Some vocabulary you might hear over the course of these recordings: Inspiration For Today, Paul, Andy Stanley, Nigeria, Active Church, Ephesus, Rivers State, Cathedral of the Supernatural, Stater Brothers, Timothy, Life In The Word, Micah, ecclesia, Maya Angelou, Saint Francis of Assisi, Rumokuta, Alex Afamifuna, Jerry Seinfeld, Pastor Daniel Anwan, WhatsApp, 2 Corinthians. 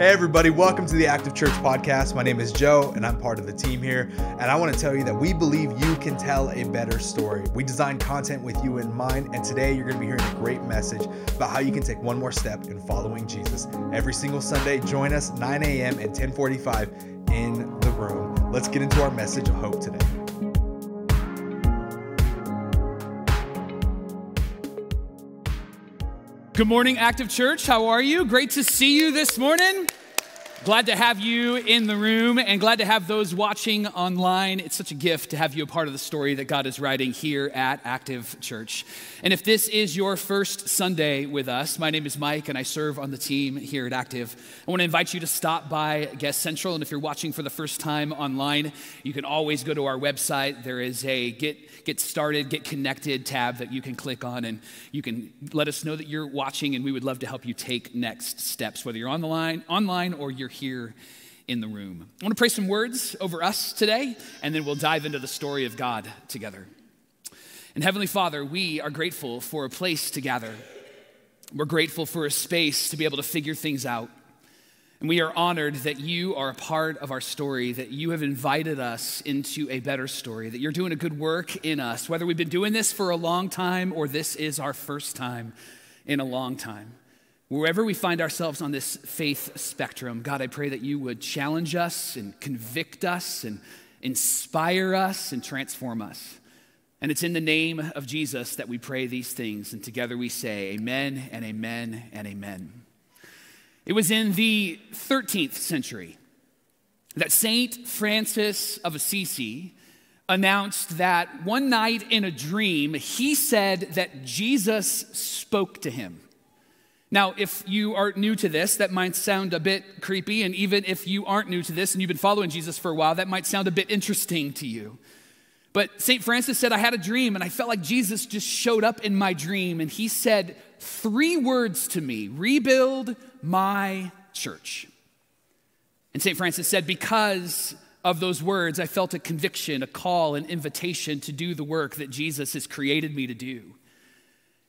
Hey everybody, welcome to the Active Church podcast. My name is Joe and I'm part of the team here. And I want to tell you that we believe you can tell a better story. We design content with you in mind. And today you're going to be hearing a great message about how you can take one more step in following Jesus. Every single Sunday, join us 9 a.m. and 10:45 in the room. Let's get into our message of hope today. Good morning, Active Church. How are you? Great to see you this morning. Glad to have you in the room and glad to have those watching online. It's such a gift to have you a part of the story that God is writing here at Active Church. And if this is your first Sunday with us, my name is Mike and I serve on the team here at Active. I want to invite you to stop by Guest Central. And if you're watching for the first time online, you can always go to our website. There is a get started, get connected tab that you can click on and you can let us know that you're watching and we would love to help you take next steps, whether you're online or you're here in the room. I want to pray some words over us today, and then we'll dive into the story of God together. And Heavenly Father, we are grateful for a place to gather. We're grateful for a space to be able to figure things out. And we are honored that you are a part of our story, that you have invited us into a better story, that you're doing a good work in us, whether we've been doing this for a long time or this is our first time in a long time. Wherever we find ourselves on this faith spectrum, God, I pray that you would challenge us and convict us and inspire us and transform us. And it's in the name of Jesus that we pray these things. And together we say, amen and amen and amen. It was in the 13th century that Saint Francis of Assisi announced that one night in a dream, he said that Jesus spoke to him. Now, if you are new to this, that might sound a bit creepy, and even if you aren't new to this and you've been following Jesus for a while, that might sound a bit interesting to you. But St. Francis said, I had a dream, and I felt like Jesus just showed up in my dream, and he said three words to me, rebuild my church. And St. Francis said, because of those words, I felt a conviction, a call, an invitation to do the work that Jesus has created me to do.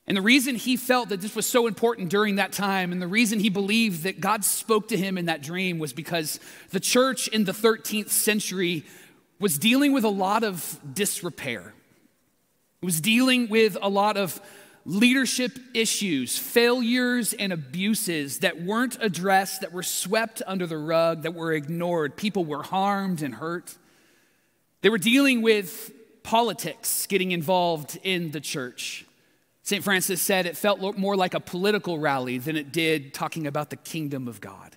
And the reason he felt that this was so important during that time, and the reason he believed that God spoke to him in that dream, was because the church in the 13th century was dealing with a lot of disrepair. It was dealing with a lot of leadership issues, failures, and abuses that weren't addressed, that were swept under the rug, that were ignored. People were harmed and hurt. They were dealing with politics getting involved in the church. St. Francis said it felt more like a political rally than it did talking about the kingdom of God.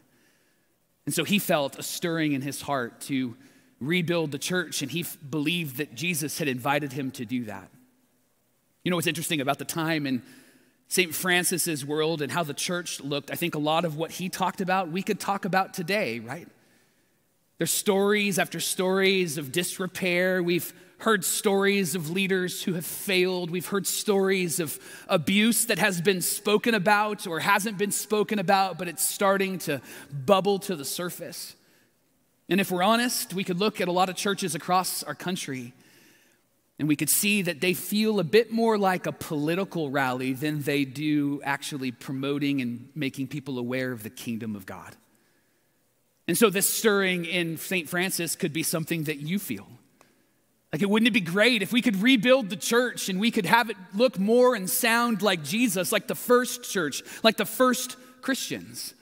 And so he felt a stirring in his heart to rebuild the church, and he believed that Jesus had invited him to do that. You know what's interesting about the time in St. Francis's world and how the church looked? I think a lot of what he talked about, we could talk about today, right? There's stories after stories of disrepair. We've heard stories of leaders who have failed. We've heard stories of abuse that has been spoken about or hasn't been spoken about, but it's starting to bubble to the surface. And if we're honest, we could look at a lot of churches across our country and we could see that they feel a bit more like a political rally than they do actually promoting and making people aware of the kingdom of God. And so this stirring in St. Francis could be something that you feel. Like, wouldn't it be great if we could rebuild the church and we could have it look more and sound like Jesus, like the first church, like the first Christians?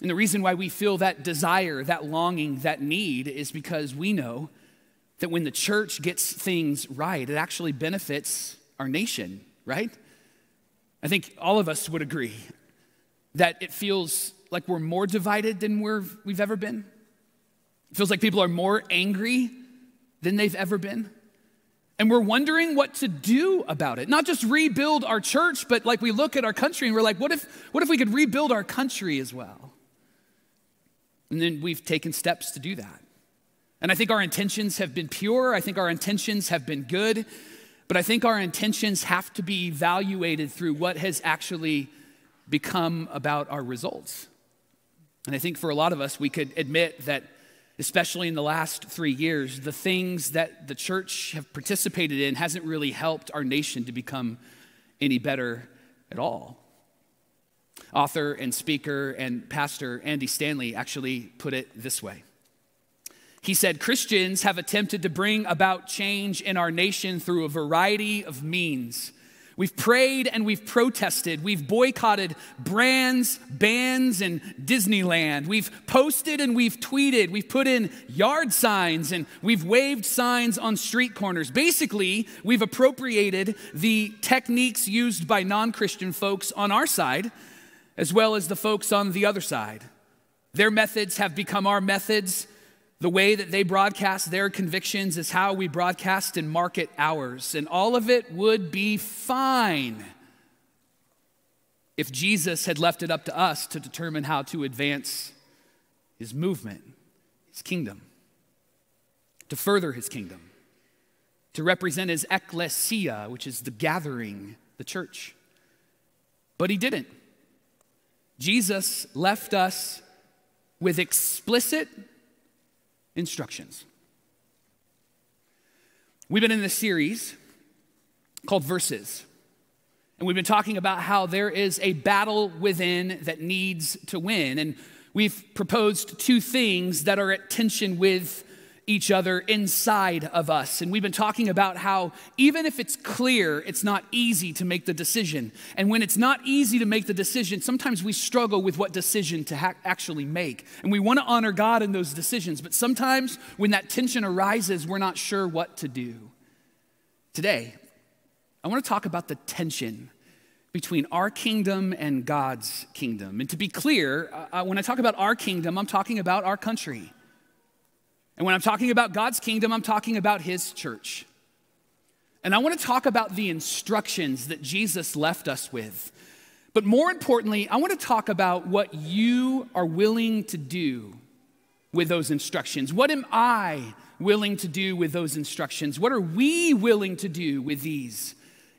And the reason why we feel that desire, that longing, that need is because we know that when the church gets things right, it actually benefits our nation, right? I think all of us would agree that it feels like we're more divided than we've ever been. It feels like people are more angry than they've ever been. And we're wondering what to do about it. Not just rebuild our church, but like we look at our country and we're like, what if we could rebuild our country as well? And then we've taken steps to do that. And I think our intentions have been pure. I think our intentions have been good. But I think our intentions have to be evaluated through what has actually become about our results. And I think for a lot of us, we could admit that, especially in the last 3 years, the things that the church have participated in hasn't really helped our nation to become any better at all. Author and speaker and pastor Andy Stanley actually put it this way. He said, Christians have attempted to bring about change in our nation through a variety of means. We've prayed and we've protested. We've boycotted brands, bands, and Disneyland. We've posted and we've tweeted. We've put in yard signs and we've waved signs on street corners. Basically, we've appropriated the techniques used by non-Christian folks on our side, as well as the folks on the other side. Their methods have become our methods. The way that they broadcast their convictions is how we broadcast and market ours. And all of it would be fine if Jesus had left it up to us to determine how to advance his movement, his kingdom, to further his kingdom, to represent his ecclesia, which is the gathering, the church. But he didn't. Jesus left us with explicit instructions. We've been in this series called Verses, and we've been talking about how there is a battle within that needs to win. And we've proposed two things that are at tension with each other inside of us. And we've been talking about how even if it's clear, it's not easy to make the decision. And when it's not easy to make the decision, sometimes we struggle with what decision to actually make. And we want to honor God in those decisions. But sometimes when that tension arises, we're not sure what to do. Today, I want to talk about the tension between our kingdom and God's kingdom. And to be clear, when I talk about our kingdom, I'm talking about our country. And when I'm talking about God's kingdom, I'm talking about his church. And I want to talk about the instructions that Jesus left us with. But more importantly, I want to talk about what you are willing to do with those instructions. What am I willing to do with those instructions? What are we willing to do with these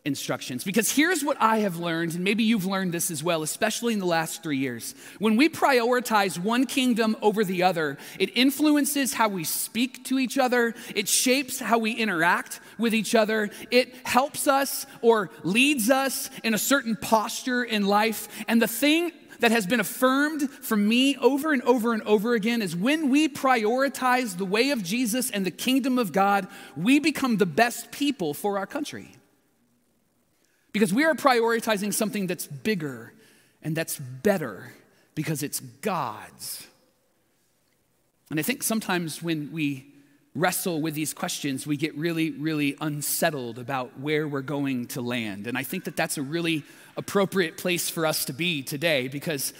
instructions? Because here's what I have learned, and maybe you've learned this as well, especially in the last 3 years. When we prioritize one kingdom over the other, it influences how we speak to each other. It shapes how we interact with each other. It helps us or leads us in a certain posture in life. And the thing that has been affirmed from me over and over and over again is when we prioritize the way of Jesus and the kingdom of God, we become the best people for our country. Because we are prioritizing something that's bigger and that's better because it's God's. And I think sometimes when we wrestle with these questions, we get really, really unsettled about where we're going to land. And I think that that's a really appropriate place for us to be today because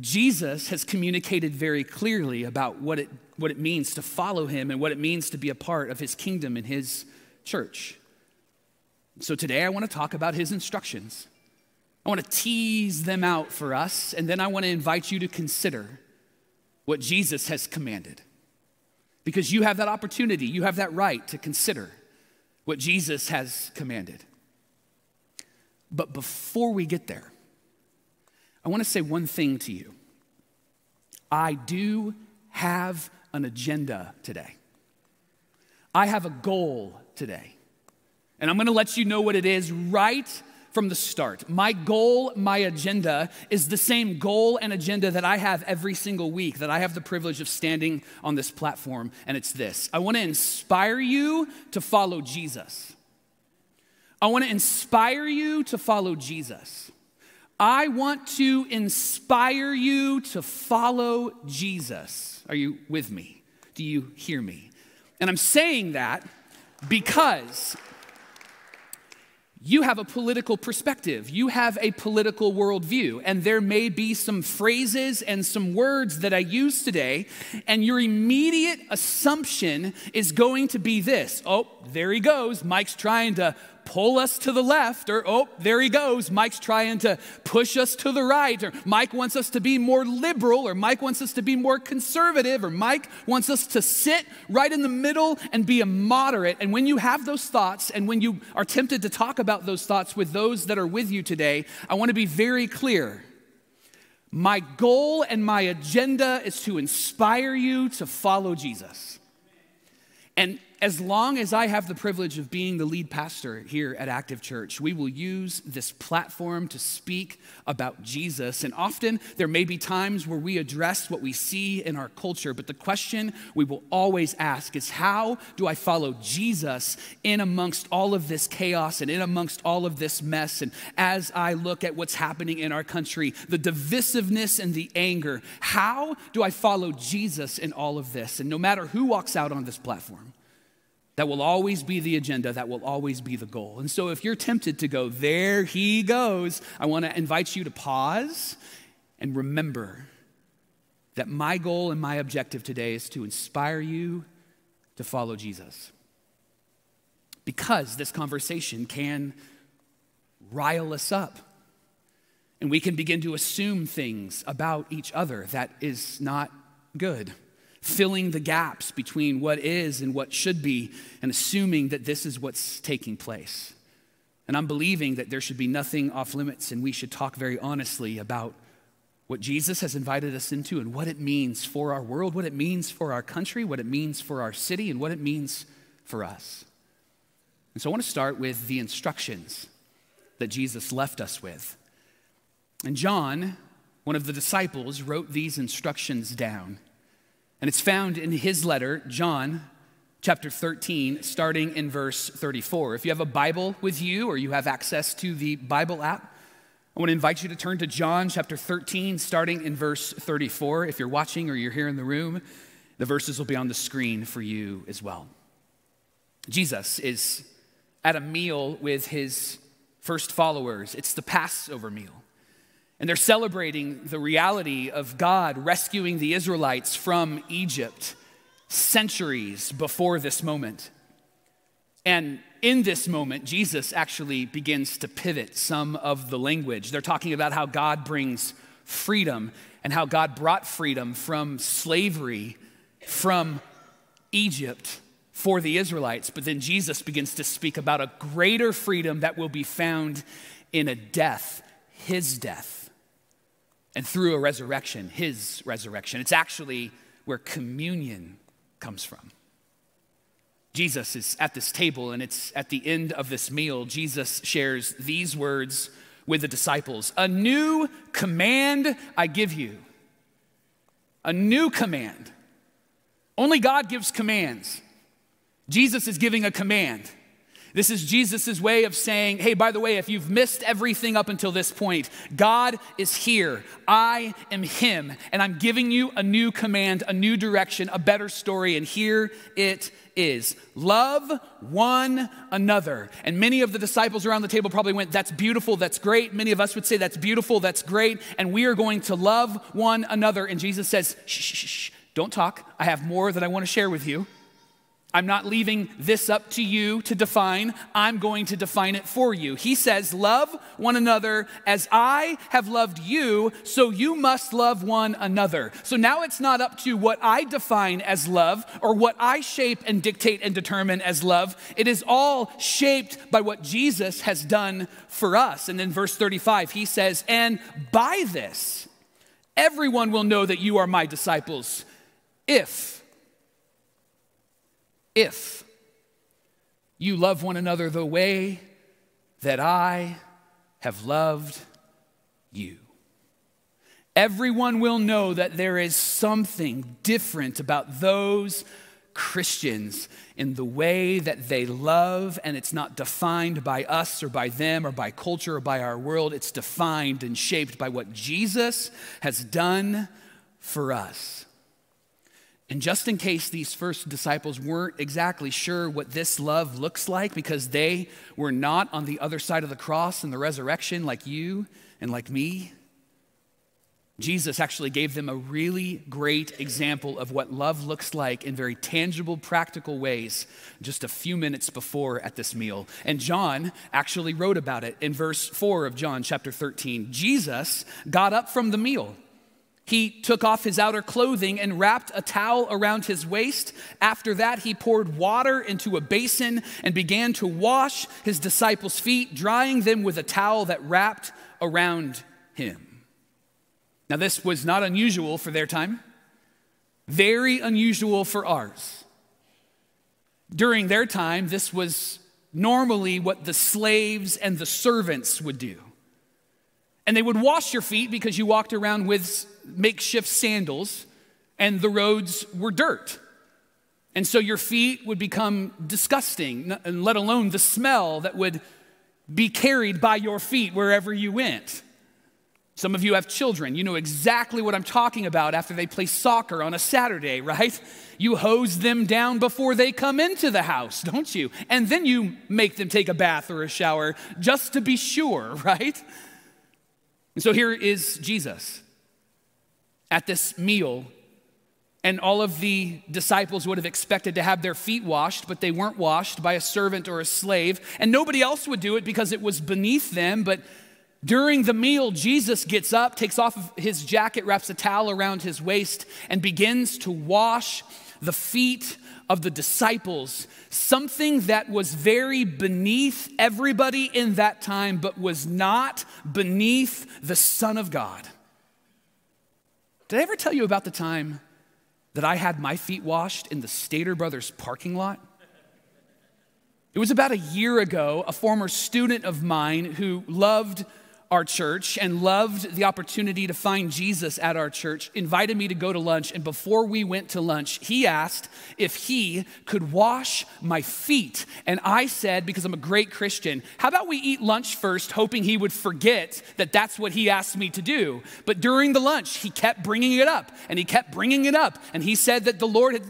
Jesus has communicated very clearly about what it means to follow him and what it means to be a part of his kingdom and his church. So today I want to talk about his instructions. I want to tease them out for us, and then I want to invite you to consider what Jesus has commanded. Because you have that opportunity, you have that right to consider what Jesus has commanded. But before we get there, I want to say one thing to you. I do have an agenda today. I have a goal today. And I'm going to let you know what it is right from the start. My goal, my agenda is the same goal and agenda that I have every single week, that I have the privilege of standing on this platform, and it's this. I want to inspire you to follow Jesus. I want to inspire you to follow Jesus. I want to inspire you to follow Jesus. Are you with me? Do you hear me? And I'm saying that because you have a political perspective. You have a political worldview. And there may be some phrases and some words that I use today, and your immediate assumption is going to be this. Oh, there he goes. Mike's trying to pull us to the left. Or, oh, there he goes. Mike's trying to push us to the right. Or Mike wants us to be more liberal. Or Mike wants us to be more conservative. Or Mike wants us to sit right in the middle and be a moderate. And when you have those thoughts, and when you are tempted to talk about those thoughts with those that are with you today, I want to be very clear. My goal and my agenda is to inspire you to follow Jesus. And as long as I have the privilege of being the lead pastor here at Active Church, we will use this platform to speak about Jesus. And often there may be times where we address what we see in our culture, but the question we will always ask is, how do I follow Jesus in amongst all of this chaos and in amongst all of this mess? And as I look at what's happening in our country, the divisiveness and the anger, how do I follow Jesus in all of this? And no matter who walks out on this platform, that will always be the agenda, that will always be the goal. And so if you're tempted to go, there he goes, I want to invite you to pause and remember that my goal and my objective today is to inspire you to follow Jesus. Because this conversation can rile us up, and we can begin to assume things about each other that is not good. Filling the gaps between what is and what should be, and assuming that this is what's taking place. And I'm believing that there should be nothing off limits, and we should talk very honestly about what Jesus has invited us into and what it means for our world, what it means for our country, what it means for our city, and what it means for us. And so I want to start with the instructions that Jesus left us with. And John, one of the disciples, wrote these instructions down. And it's found in his letter, John chapter 13, starting in verse 34. If you have a Bible with you or you have access to the Bible app, I want to invite you to turn to John chapter 13, starting in verse 34. If you're watching or you're here in the room, the verses will be on the screen for you as well. Jesus is at a meal with his first followers. It's the Passover meal. And they're celebrating the reality of God rescuing the Israelites from Egypt centuries before this moment. And in this moment, Jesus actually begins to pivot some of the language. They're talking about how God brings freedom and how God brought freedom from slavery from Egypt for the Israelites. But then Jesus begins to speak about a greater freedom that will be found in a death, his death. And through a resurrection, his resurrection. It's actually where communion comes from. Jesus is at this table, and it's at the end of this meal, Jesus shares these words with the disciples. A new command I give you. A new command. Only God gives commands. Jesus is giving a command. This is Jesus' way of saying, hey, by the way, if you've missed everything up until this point, God is here, I am him, and I'm giving you a new command, a new direction, a better story, and here it is. Love one another. And many of the disciples around the table probably went, that's beautiful, that's great. Many of us would say, that's beautiful, that's great, and we are going to love one another. And Jesus says, shh, don't talk. I have more that I want to share with you. I'm not leaving this up to you to define. I'm going to define it for you. He says, love one another as I have loved you, so you must love one another. So now it's not up to what I define as love or what I shape and dictate and determine as love. It is all shaped by what Jesus has done for us. And in verse 35, he says, and by this, everyone will know that you are my disciples if you love one another the way that I have loved you. Everyone will know that there is something different about those Christians in the way that they love, and it's not defined by us or by them or by culture or by our world. It's defined and shaped by what Jesus has done for us. And just in case these first disciples weren't exactly sure what this love looks like, because they were not on the other side of the cross and the resurrection like you and like me, Jesus actually gave them a really great example of what love looks like in very tangible, practical ways just a few minutes before at this meal. And John actually wrote about it in verse 4 of John chapter 13. Jesus got up from the meal. He took off his outer clothing and wrapped a towel around his waist. After that, he poured water into a basin and began to wash his disciples' feet, drying them with a towel that wrapped around him. Now, this was not unusual for their time, very unusual for ours. during their time, this was normally what the slaves and the servants would do. And they would wash your feet because you walked around with makeshift sandals and the roads were dirt. And so your feet would become disgusting, and let alone the smell that would be carried by your feet wherever you went. Some of you have children. You know exactly what I'm talking about after they play soccer on a Saturday, right? You hose them down before they come into the house, don't you? And then you make them take a bath or a shower just to be sure, right? And so here is Jesus at this meal, and all of the disciples would have expected to have their feet washed, but they weren't washed by a servant or a slave, and nobody else would do it because it was beneath them. But during the meal, Jesus gets up, takes off his jacket, wraps a towel around his waist, and begins to wash the feet of the disciples, something that was very beneath everybody in that time, but was not beneath the Son of God. Did I ever tell you about the time that I had my feet washed in the Stater Brothers parking lot? It was about a year ago. A former student of mine who loved our church and loved the opportunity to find Jesus at our church invited me to go to lunch, and before we went to lunch, he asked if he could wash my feet. And I said, because I'm a great Christian, how about we eat lunch first, hoping he would forget that that's what he asked me to do. But during the lunch, he kept bringing it up, and he kept bringing it up, and he said that the Lord had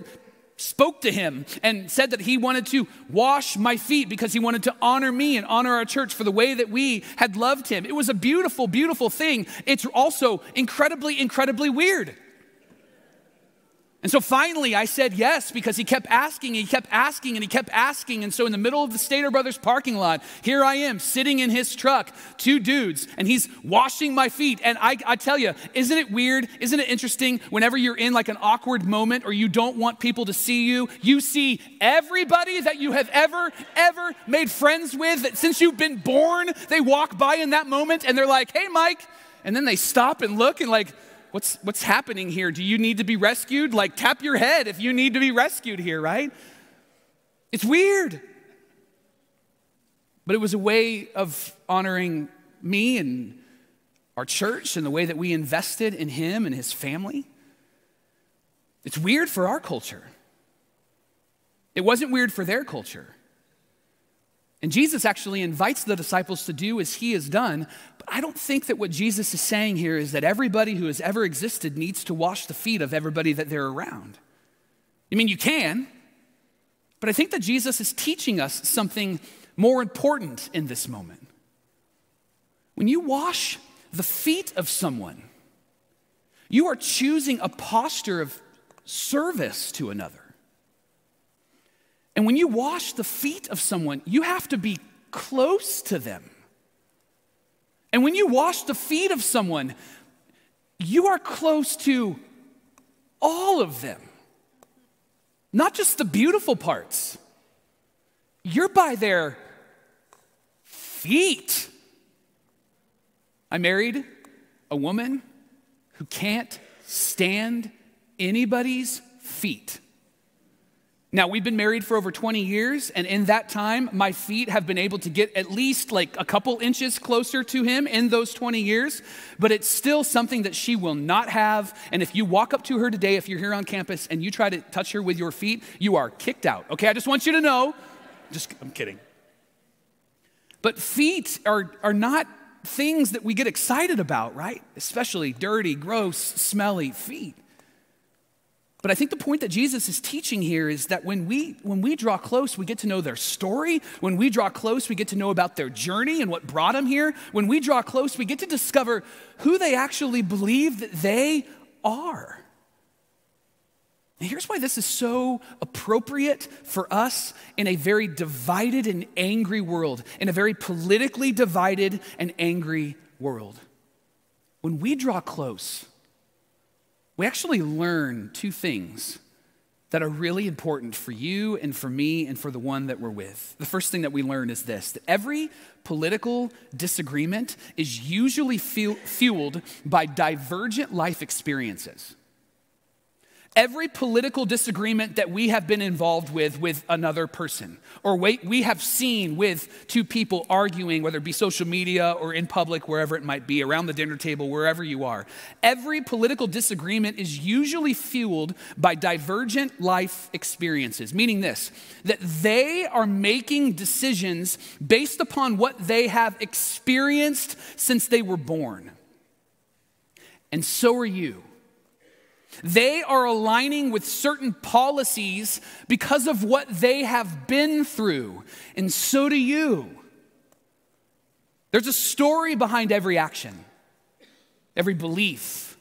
spoke to him and said that he wanted to wash my feet because he wanted to honor me and honor our church for the way that we had loved him. It was a beautiful, beautiful thing. It's also incredibly, incredibly weird. And so finally I said yes, because he kept asking, and he kept asking, and he kept asking. And so in the middle of the Stater Brothers parking lot, here I am sitting in his truck, two dudes, and he's washing my feet. And I tell you, isn't it weird? Isn't it interesting? Whenever you're in like an awkward moment or you don't want people to see you, you see everybody that you have ever made friends with, that since you've been born, they walk by in that moment and they're like, hey, Mike. And then they stop and look and like, What's happening here? Do you need to be rescued? Like, tap your head if you need to be rescued here, right? It's weird. But it was a way of honoring me and our church and the way that we invested in him and his family. It's weird for our culture. It wasn't weird for their culture. And Jesus actually invites the disciples to do as he has done. But I don't think that what Jesus is saying here is that everybody who has ever existed needs to wash the feet of everybody that they're around. I mean, you can, but I think that Jesus is teaching us something more important in this moment. When you wash the feet of someone, you are choosing a posture of service to another. And when you wash the feet of someone, you have to be close to them. And when you wash the feet of someone, you are close to all of them. Not just the beautiful parts. You're by their feet. I married a woman who can't stand anybody's feet. Now, we've been married for over 20 years, and in that time, my feet have been able to get at least like a couple inches closer to him in those 20 years, but it's still something that she will not have. And if you walk up to her today, if you're here on campus, and you try to touch her with your feet, you are kicked out, okay? I just want you to know. I'm kidding. But feet are not things that we get excited about, right? Especially dirty, gross, smelly feet. But I think the point that Jesus is teaching here is that when we draw close, we get to know their story. When we draw close, we get to know about their journey and what brought them here. When we draw close, we get to discover who they actually believe that they are. And here's why this is so appropriate for us in a very divided and angry world, in a very politically divided and angry world. When we draw close, we actually learn two things that are really important for you and for me and for the one that we're with. The first thing that we learn is this, that every political disagreement is usually fueled by divergent life experiences. Every political disagreement that we have been involved with another person, or we have seen with two people arguing, whether it be social media or in public, wherever it might be, around the dinner table, wherever you are, every political disagreement is usually fueled by divergent life experiences, meaning this, that they are making decisions based upon what they have experienced since they were born. And so are you. They are aligning with certain policies because of what they have been through, and so do you. There's a story behind every action, every belief,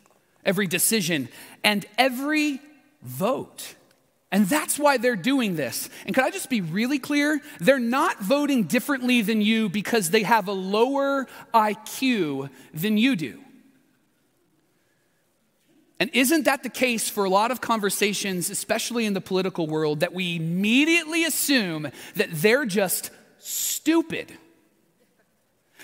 every decision, and every vote. And that's why they're doing this. And could I just be really clear? They're not voting differently than you because they have a lower IQ than you do. And isn't that the case for a lot of conversations, especially in the political world, that we immediately assume that they're just stupid,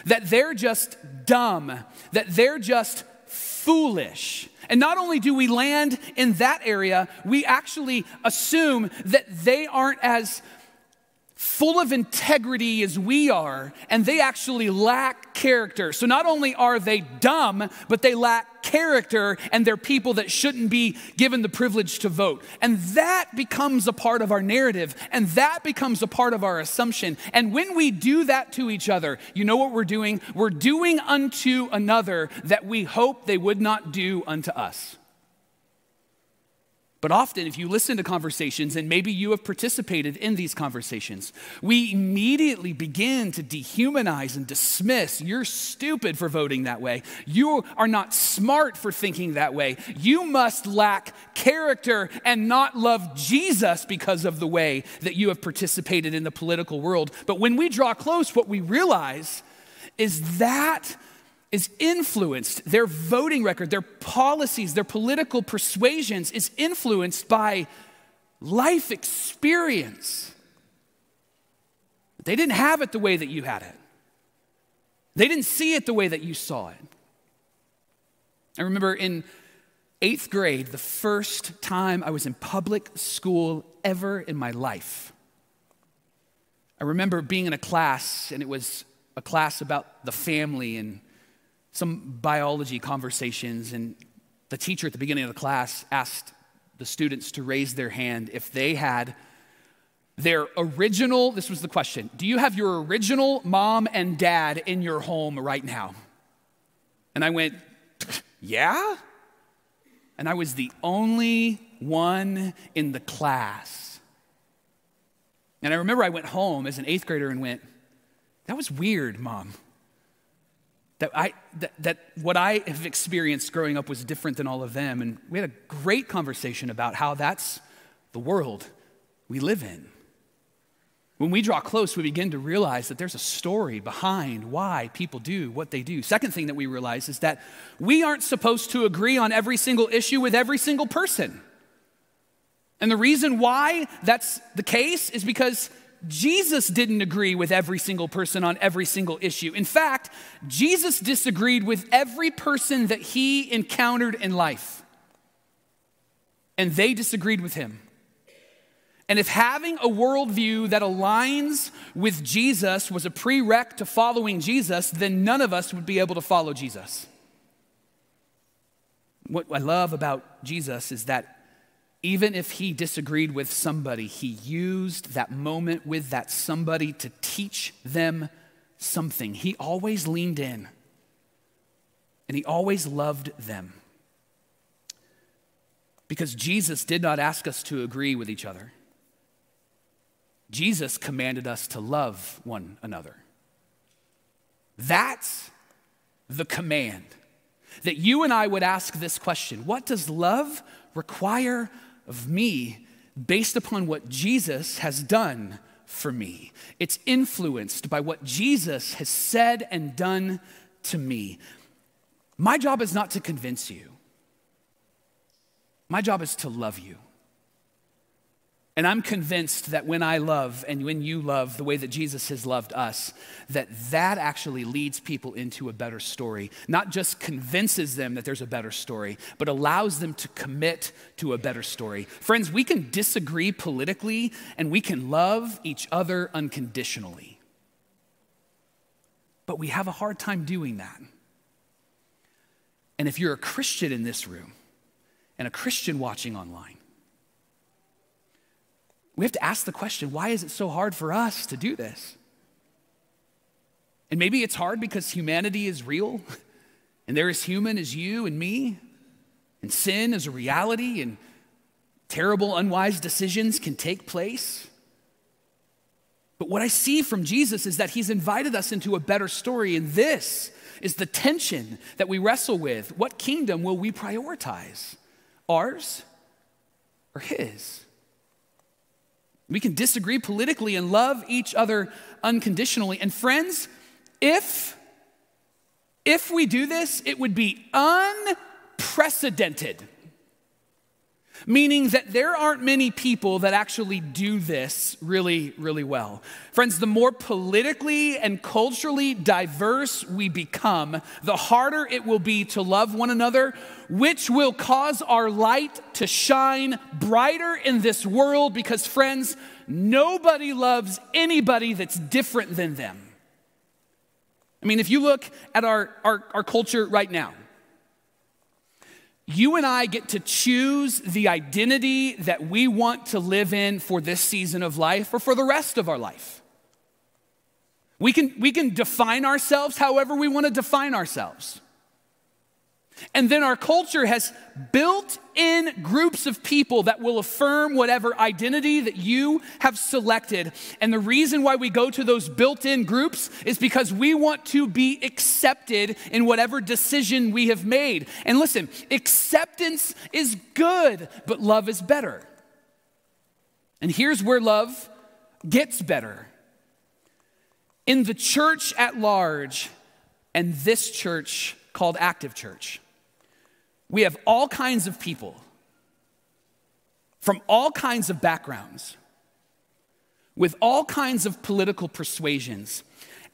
that they're just dumb, that they're just foolish? And not only do we land in that area, we actually assume that they aren't as full of integrity as we are, and they actually lack character. So not only are they dumb, but they lack character, and they're people that shouldn't be given the privilege to vote. And that becomes a part of our narrative, and that becomes a part of our assumption. And when we do that to each other, you know what we're doing? We're doing unto another that we hope they would not do unto us. But often, if you listen to conversations, and maybe you have participated in these conversations, we immediately begin to dehumanize and dismiss. You're stupid for voting that way. You are not smart for thinking that way. You must lack character and not love Jesus because of the way that you have participated in the political world. But when we draw close, what we realize is that is influenced, their voting record, their policies, their political persuasions is influenced by life experience. They didn't have it the way that you had it. They didn't see it the way that you saw it. I remember in 8th grade, the first time I was in public school ever in my life. I remember being in a class, and it was a class about the family and some biology conversations, and the teacher at the beginning of the class asked the students to raise their hand if they had their original, this was the question, do you have your original mom and dad in your home right now? And I went, yeah? And I was the only one in the class. And I remember I went home as an 8th grader and went, that was weird, Mom. That what I have experienced growing up was different than all of them. And we had a great conversation about how that's the world we live in. When we draw close, we begin to realize that there's a story behind why people do what they do. Second thing that we realize is that we aren't supposed to agree on every single issue with every single person. And the reason why that's the case is because Jesus didn't agree with every single person on every single issue. In fact, Jesus disagreed with every person that he encountered in life. And they disagreed with him. And if having a worldview that aligns with Jesus was a prereq to following Jesus, then none of us would be able to follow Jesus. What I love about Jesus is that even if he disagreed with somebody, he used that moment with that somebody to teach them something. He always leaned in, and he always loved them. Because Jesus did not ask us to agree with each other. Jesus commanded us to love one another. That's the command. That you and I would ask this question, what does love require of me based upon what Jesus has done for me? It's influenced by what Jesus has said and done to me. My job is not to convince you. My job is to love you. And I'm convinced that when I love and when you love the way that Jesus has loved us, that actually leads people into a better story. Not just convinces them that there's a better story, but allows them to commit to a better story. Friends, we can disagree politically and we can love each other unconditionally. But we have a hard time doing that. And if you're a Christian in this room and a Christian watching online, we have to ask the question, why is it so hard for us to do this? And maybe it's hard because humanity is real, and they're as human as you and me, and sin is a reality, and terrible, unwise decisions can take place. But what I see from Jesus is that he's invited us into a better story, and this is the tension that we wrestle with. What kingdom will we prioritize? Ours or his? We can disagree politically and love each other unconditionally. And friends, if we do this, it would be unprecedented. Meaning that there aren't many people that actually do this really, really well. Friends, the more politically and culturally diverse we become, the harder it will be to love one another, which will cause our light to shine brighter in this world because, friends, nobody loves anybody that's different than them. I mean, if you look at our culture right now, you and I get to choose the identity that we want to live in for this season of life or for the rest of our life. We can define ourselves however we want to define ourselves. And then our culture has built in groups of people that will affirm whatever identity that you have selected. And the reason why we go to those built-in groups is because we want to be accepted in whatever decision we have made. And listen, acceptance is good, but love is better. And here's where love gets better. In the church at large, and this church called Active Church, we have all kinds of people from all kinds of backgrounds with all kinds of political persuasions.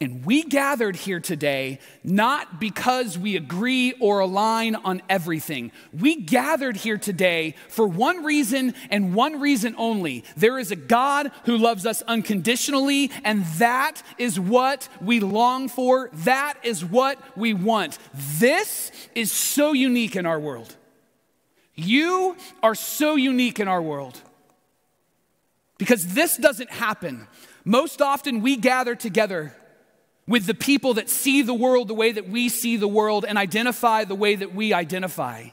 And we gathered here today not because we agree or align on everything. We gathered here today for one reason and one reason only. There is a God who loves us unconditionally, and that is what we long for. That is what we want. This is so unique in our world. You are so unique in our world because this doesn't happen. Most often we gather together with the people that see the world the way that we see the world and identify the way that we identify.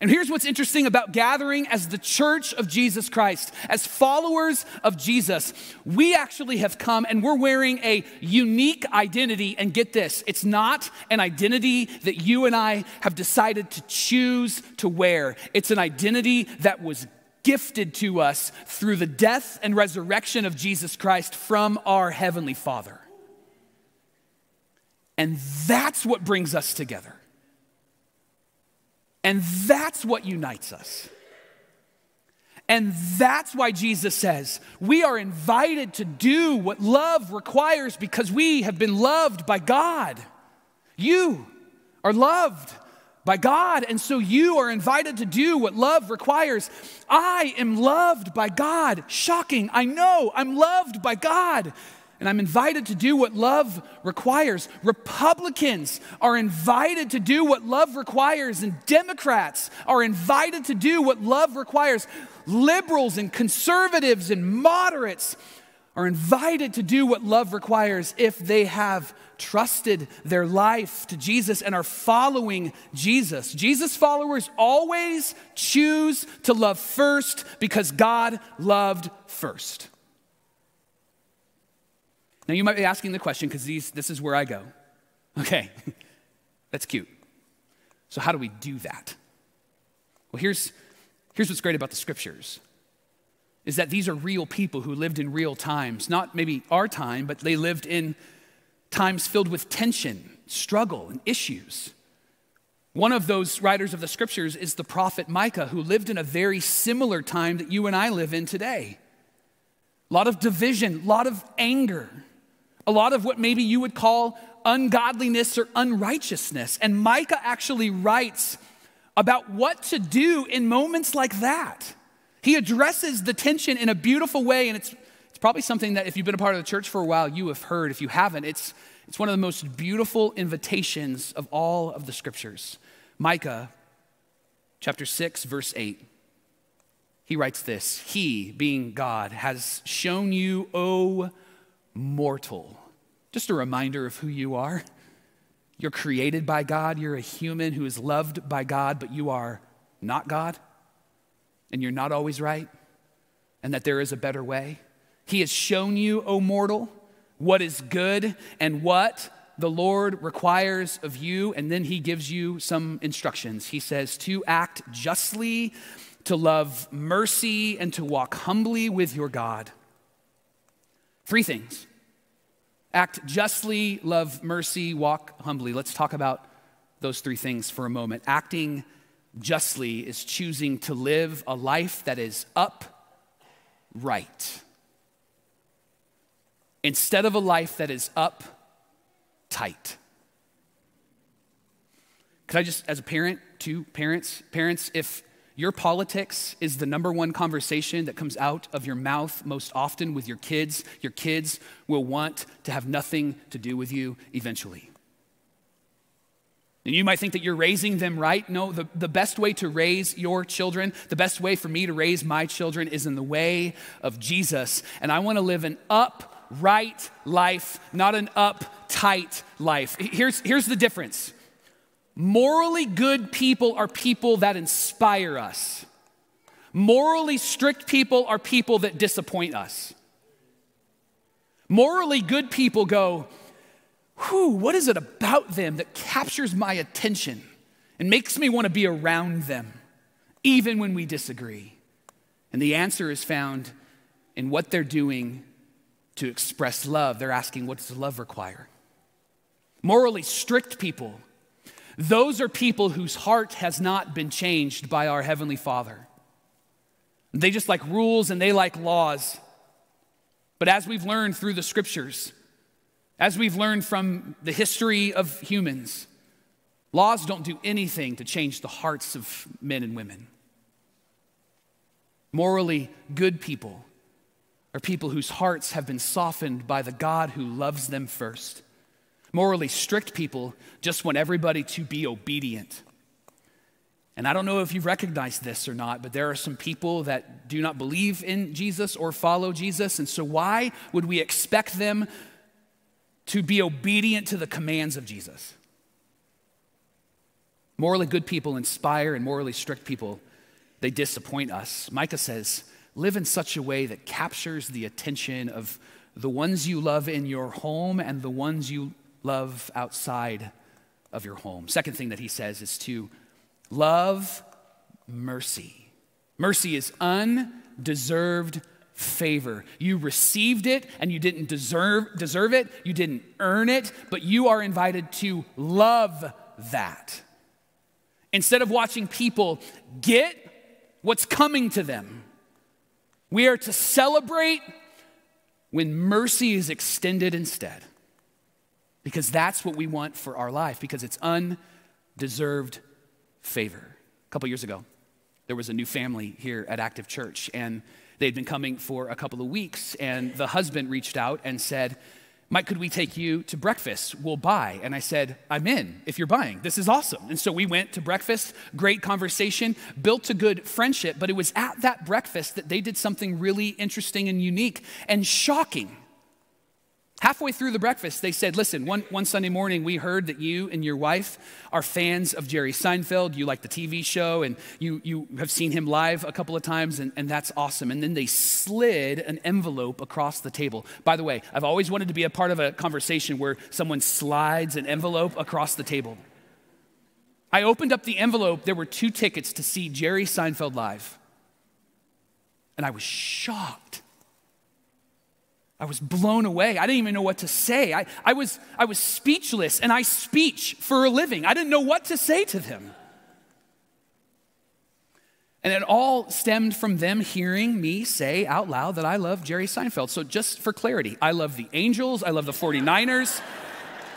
And here's what's interesting about gathering as the church of Jesus Christ, as followers of Jesus. We actually have come and we're wearing a unique identity, and get this, it's not an identity that you and I have decided to choose to wear. It's an identity that was gifted to us through the death and resurrection of Jesus Christ from our Heavenly Father. And that's what brings us together. And that's what unites us. And that's why Jesus says we are invited to do what love requires because we have been loved by God. You are loved by God, and so you are invited to do what love requires. I am loved by God. Shocking, I know, I'm loved by God. And I'm invited to do what love requires. Republicans are invited to do what love requires, and Democrats are invited to do what love requires. Liberals and conservatives and moderates are invited to do what love requires if they have trusted their life to Jesus and are following Jesus. Jesus followers always choose to love first because God loved first. Now, you might be asking the question, because this is where I go. Okay, that's cute. So how do we do that? Well, here's what's great about the scriptures, is that these are real people who lived in real times, not maybe our time, but they lived in times filled with tension, struggle, and issues. One of those writers of the scriptures is the prophet Micah, who lived in a very similar time that you and I live in today. A lot of division, a lot of anger, a lot of what maybe you would call ungodliness or unrighteousness. And Micah actually writes about what to do in moments like that. He addresses the tension in a beautiful way, and it's probably something that if you've been a part of the church for a while, you have heard. If you haven't, it's one of the most beautiful invitations of all of the scriptures. Micah chapter 6, verse 8. He writes this: "He, being God, has shown you, O mortal." Just a reminder of who you are. You're created by God. You're a human who is loved by God, but you are not God, and you're not always right, and that there is a better way. "He has shown you, O mortal, what is good and what the Lord requires of you." And then he gives you some instructions. He says to act justly, to love mercy, and to walk humbly with your God. Three things: act justly, love mercy, walk humbly. Let's talk about those three things for a moment. Acting justly is choosing to live a life that is upright instead of a life that is uptight. Could I just, as a parent, to parents, if your politics is the number one conversation that comes out of your mouth most often with your kids will want to have nothing to do with you eventually. And you might think that you're raising them right. No, the best way to raise your children, the best way for me to raise my children is in the way of Jesus. And I want to live an upright life, not an uptight life. Here's the difference. Morally good people are people that inspire us. Morally strict people are people that disappoint us. Morally good people go, "Whew, what is it about them that captures my attention and makes me want to be around them, even when we disagree?" And the answer is found in what they're doing to express love. They're asking, what does love require? Morally strict people, those are people whose heart has not been changed by our Heavenly Father. They just like rules and they like laws. But as we've learned through the scriptures, as we've learned from the history of humans, laws don't do anything to change the hearts of men and women. Morally good people are people whose hearts have been softened by the God who loves them first. Morally strict people just want everybody to be obedient. And I don't know if you've recognized this or not, but there are some people that do not believe in Jesus or follow Jesus. And so why would we expect them to be obedient to the commands of Jesus? Morally good people inspire, and morally strict people, they disappoint us. Micah says, live in such a way that captures the attention of the ones you love in your home and the ones you love outside of your home. Second thing that he says is to love mercy. Mercy is undeserved favor. You received it and you didn't deserve it. You didn't earn it, but you are invited to love that. Instead of watching people get what's coming to them, we are to celebrate when mercy is extended instead, because that's what we want for our life, because it's undeserved favor. A couple years ago, there was a new family here at Active Church, and they'd been coming for a couple of weeks, and the husband reached out and said, "Mike, could we take you to breakfast? We'll buy." And I said, "I'm in if you're buying. This is awesome." And so we went to breakfast, great conversation, built a good friendship, but it was at that breakfast that they did something really interesting and unique and shocking. Halfway through the breakfast, they said, "Listen, one Sunday morning, we heard that you and your wife are fans of Jerry Seinfeld. You like the TV show, and you have seen him live a couple of times, and that's awesome." And then they slid an envelope across the table. By the way, I've always wanted to be a part of a conversation where someone slides an envelope across the table. I opened up the envelope. There were 2 tickets to see Jerry Seinfeld live, and I was shocked. I was blown away. I didn't even know what to say. I was speechless, and I speech for a living. I didn't know what to say to them. And it all stemmed from them hearing me say out loud that I love Jerry Seinfeld. So just for clarity, I love the Angels. I love the 49ers.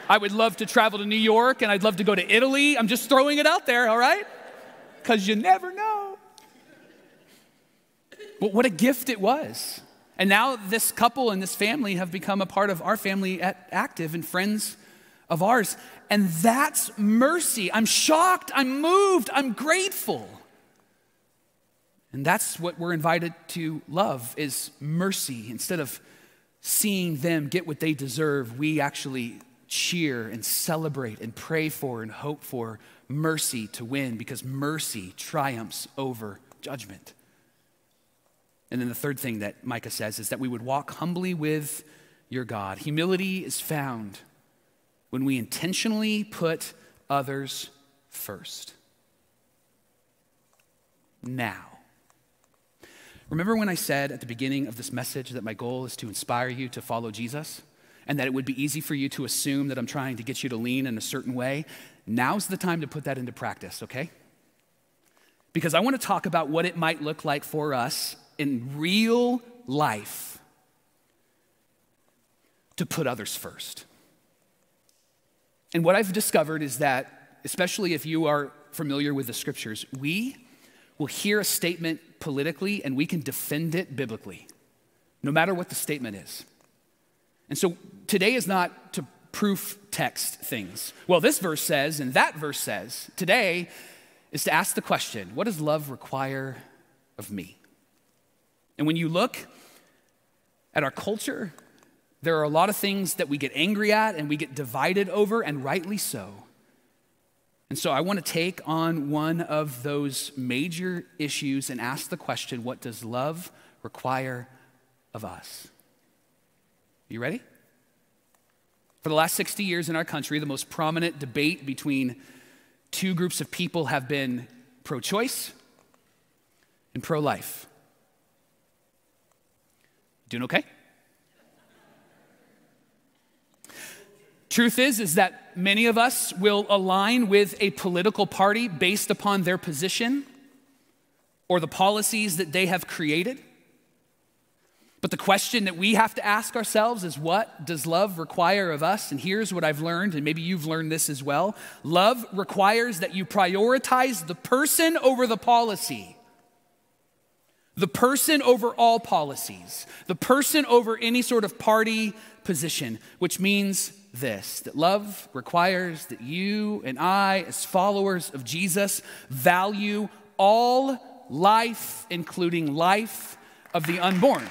I would love to travel to New York, and I'd love to go to Italy. I'm just throwing it out there, all right? Because you never know. But what a gift it was. And now this couple and this family have become a part of our family at Active and friends of ours. And that's mercy. I'm shocked. I'm moved. I'm grateful. And that's what we're invited to love, is mercy. Instead of seeing them get what they deserve, we actually cheer and celebrate and pray for and hope for mercy to win, because mercy triumphs over judgment. And then the third thing that Micah says is that we would walk humbly with your God. Humility is found when we intentionally put others first. Now. Remember when I said at the beginning of this message that my goal is to inspire you to follow Jesus, and that it would be easy for you to assume that I'm trying to get you to lean in a certain way? Now's the time to put that into practice, okay? Because I want to talk about what it might look like for us in real life to put others first. And what I've discovered is that, especially if you are familiar with the scriptures, we will hear a statement politically, and we can defend it biblically, no matter what the statement is. And so today is not to proof text things. Well, this verse says, and that verse says. Today is to ask the question, what does love require of me? And when you look at our culture, there are a lot of things that we get angry at and we get divided over, and rightly so. And so I want to take on one of those major issues and ask the question, what does love require of us? You ready? For the last 60 years in our country, the most prominent debate between two groups of people have been pro-choice and pro-life. Doing okay? Truth is that many of us will align with a political party based upon their position or the policies that they have created. But the question that we have to ask ourselves is, what does love require of us? And here's what I've learned, and maybe you've learned this as well. Love requires that you prioritize the person over the policy. The person over all policies. The person over any sort of party position, which means this, that love requires that you and I, as followers of Jesus, value all life, including life of the unborn.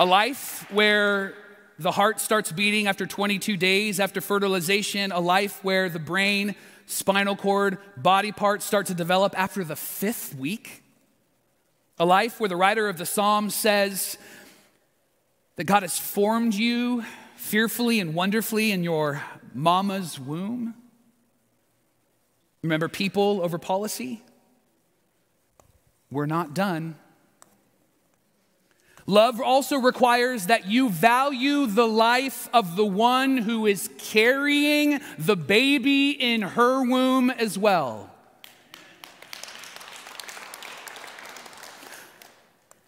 A life where the heart starts beating after 22 days after fertilization, a life where the brain, spinal cord, body parts start to develop after the 5th week. A life where the writer of the Psalm says that God has formed you fearfully and wonderfully in your mama's womb. Remember people over policy? We're not done. Love also requires that you value the life of the one who is carrying the baby in her womb as well.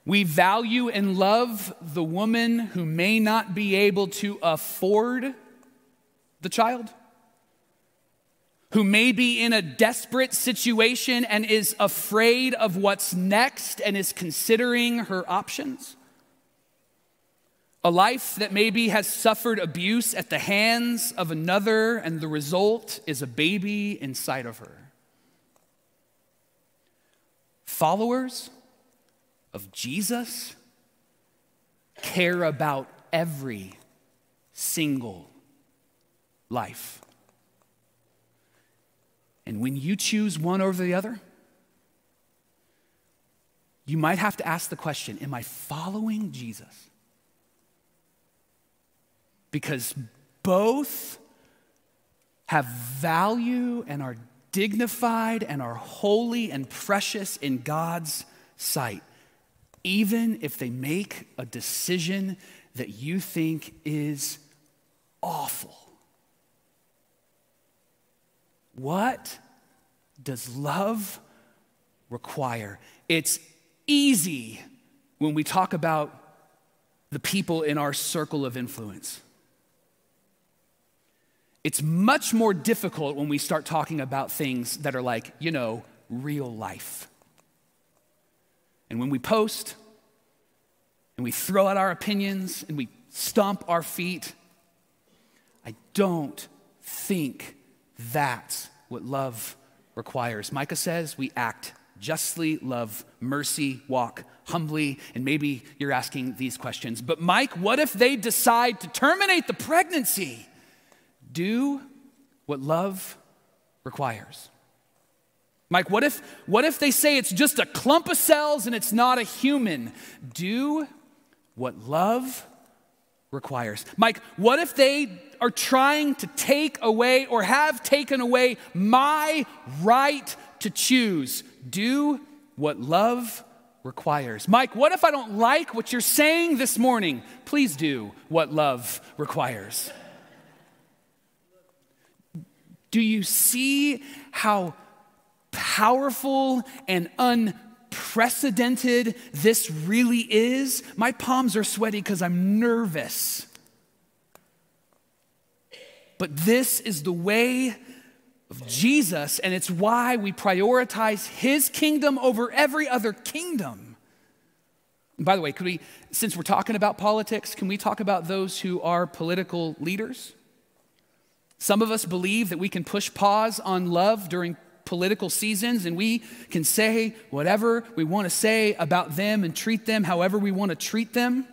We value and love the woman who may not be able to afford the child, who may be in a desperate situation and is afraid of what's next and is considering her options. A life that maybe has suffered abuse at the hands of another, and the result is a baby inside of her. Followers of Jesus care about every single life. And when you choose one over the other, you might have to ask the question, am I following Jesus? Because both have value and are dignified and are holy and precious in God's sight. even if they make a decision that you think is awful. What does love require? It's easy when we talk about the people in our circle of influence. It's much more difficult when we start talking about things that are like, you know, real life. And when we post, and we throw out our opinions, and we stomp our feet, I don't think that's what love requires. Micah says we act justly, love mercy, walk humbly. And maybe you're asking these questions. But Mike, what if they decide to terminate the pregnancy? Do what love requires. Mike, what if they say it's just a clump of cells and it's not a human? Do what love requires. Mike, what if they are trying to take away or have taken away my right to choose? Do what love requires. Mike, what if I don't like what you're saying this morning? Please do what love requires. Do you see how powerful and unprecedented this really is? My palms are sweaty because I'm nervous. But this is the way of Jesus, and it's why we prioritize his kingdom over every other kingdom. And by the way, could we, since we're talking about politics, can we talk about those who are political leaders? Some of us believe that we can push pause on love during political seasons and we can say whatever we want to say about them and treat them however we want to treat them.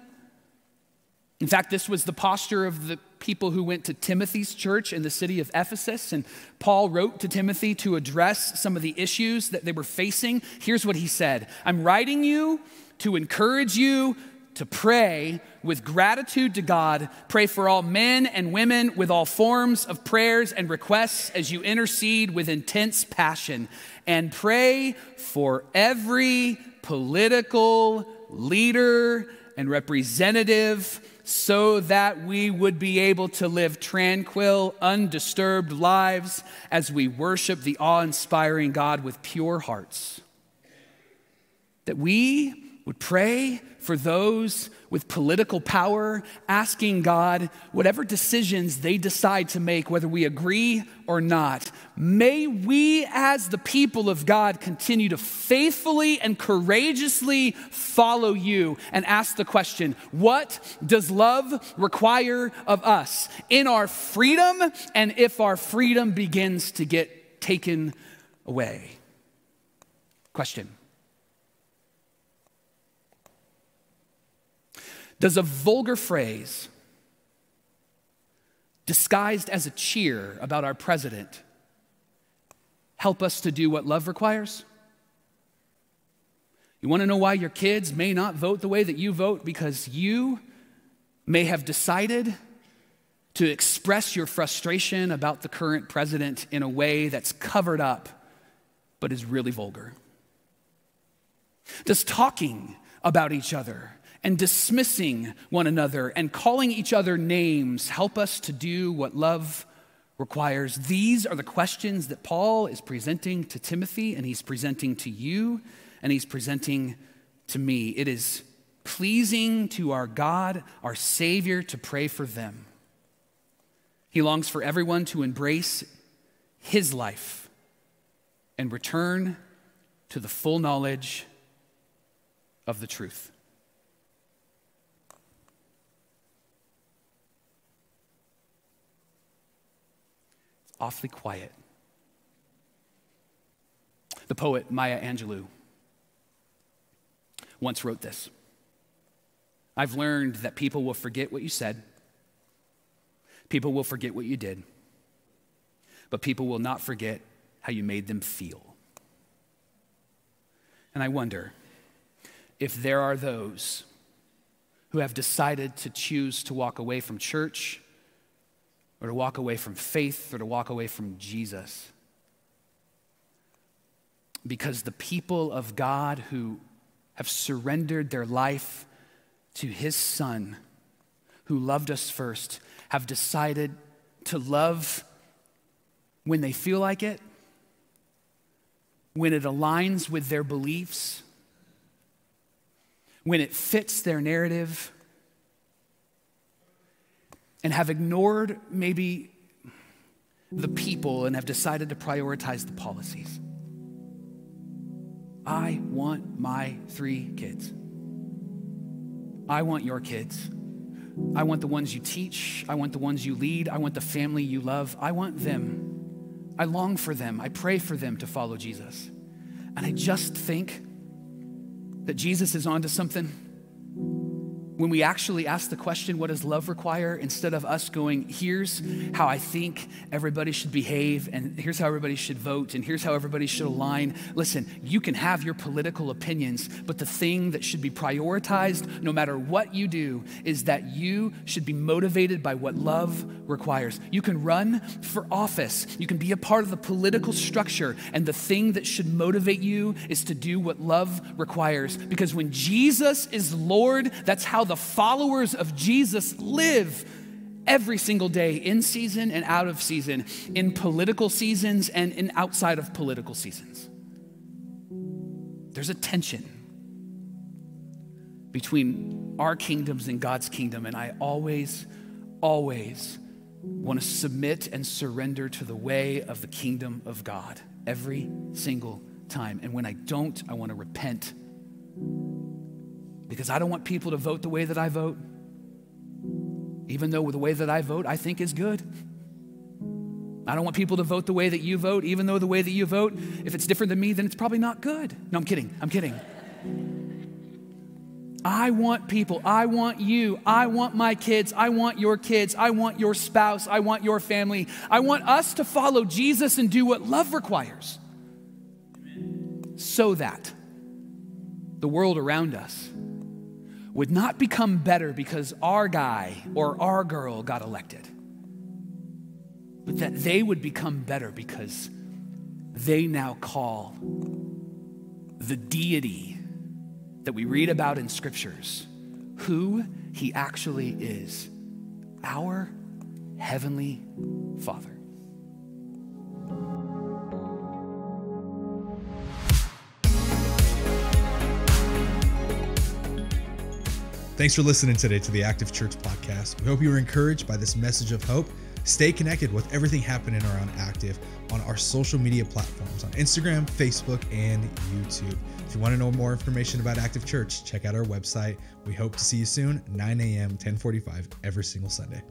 In fact, this was the posture of the people who went to Timothy's church in the city of Ephesus, and Paul wrote to Timothy to address some of the issues that they were facing. Here's what he said: I'm writing you to encourage you to pray with gratitude to God. Pray for all men and women with all forms of prayers and requests as you intercede with intense passion. And pray for every political leader and representative so that we would be able to live tranquil, undisturbed lives as we worship the awe-inspiring God with pure hearts. That we would pray for those with political power, asking God, whatever decisions they decide to make, whether we agree or not, may we as the people of God continue to faithfully and courageously follow you and ask the question, what does love require of us in our freedom and if our freedom begins to get taken away? Question. Does a vulgar phrase disguised as a cheer about our president help us to do what love requires? You want to know why your kids may not vote the way that you vote? Because you may have decided to express your frustration about the current president in a way that's covered up but is really vulgar. Does talking about each other and dismissing one another and calling each other names help us to do what love requires? These are the questions that Paul is presenting to Timothy, and he's presenting to you, and he's presenting to me. It is pleasing to our God, our Savior, to pray for them. He longs for everyone to embrace his life and return to the full knowledge of the truth. Awfully quiet. The poet Maya Angelou once wrote this: I've learned that people will forget what you said, people will forget what you did, but people will not forget how you made them feel. And I wonder if there are those who have decided to choose to walk away from church, or to walk away from faith, or to walk away from Jesus, because the people of God who have surrendered their life to his son who loved us first, have decided to love when they feel like it, when it aligns with their beliefs, when it fits their narrative, and have ignored maybe the people and have decided to prioritize the policies. I want my 3 kids. I want your kids. I want the ones you teach. I want the ones you lead. I want the family you love. I want them. I long for them. I pray for them to follow Jesus. And I just think that Jesus is onto something. When we actually ask the question, what does love require? Instead of us going, here's how I think everybody should behave, and here's how everybody should vote, and here's how everybody should align. Listen, you can have your political opinions, but the thing that should be prioritized, no matter what you do, is that you should be motivated by what love requires. You can run for office. You can be a part of the political structure, and the thing that should motivate you is to do what love requires. Because when Jesus is Lord, that's how the followers of Jesus live every single day, in season and out of season, in political seasons and in outside of political seasons. There's a tension between our kingdoms and God's kingdom, and I always want to submit and surrender to the way of the kingdom of God every single time. And when I don't, I want to repent, because I don't want people to vote the way that I vote, even though the way that I vote I think is good. I don't want people to vote the way that you vote, even though the way that you vote, if it's different than me, then it's probably not good. No, I'm kidding. I want people, I want you, I want my kids, I want your kids, I want your spouse, I want your family. I want us to follow Jesus and do what love requires, so that the world around us would not become better because our guy or our girl got elected, but that they would become better because they now call the deity that we read about in scriptures who he actually is, our Heavenly Father. Thanks for listening today to the Active Church podcast. We hope you were encouraged by this message of hope. Stay connected with everything happening around Active on our social media platforms on Instagram, Facebook, and YouTube. If you want to know more information about Active Church, check out our website. We hope to see you soon, 9 a.m., 10:45 every single Sunday.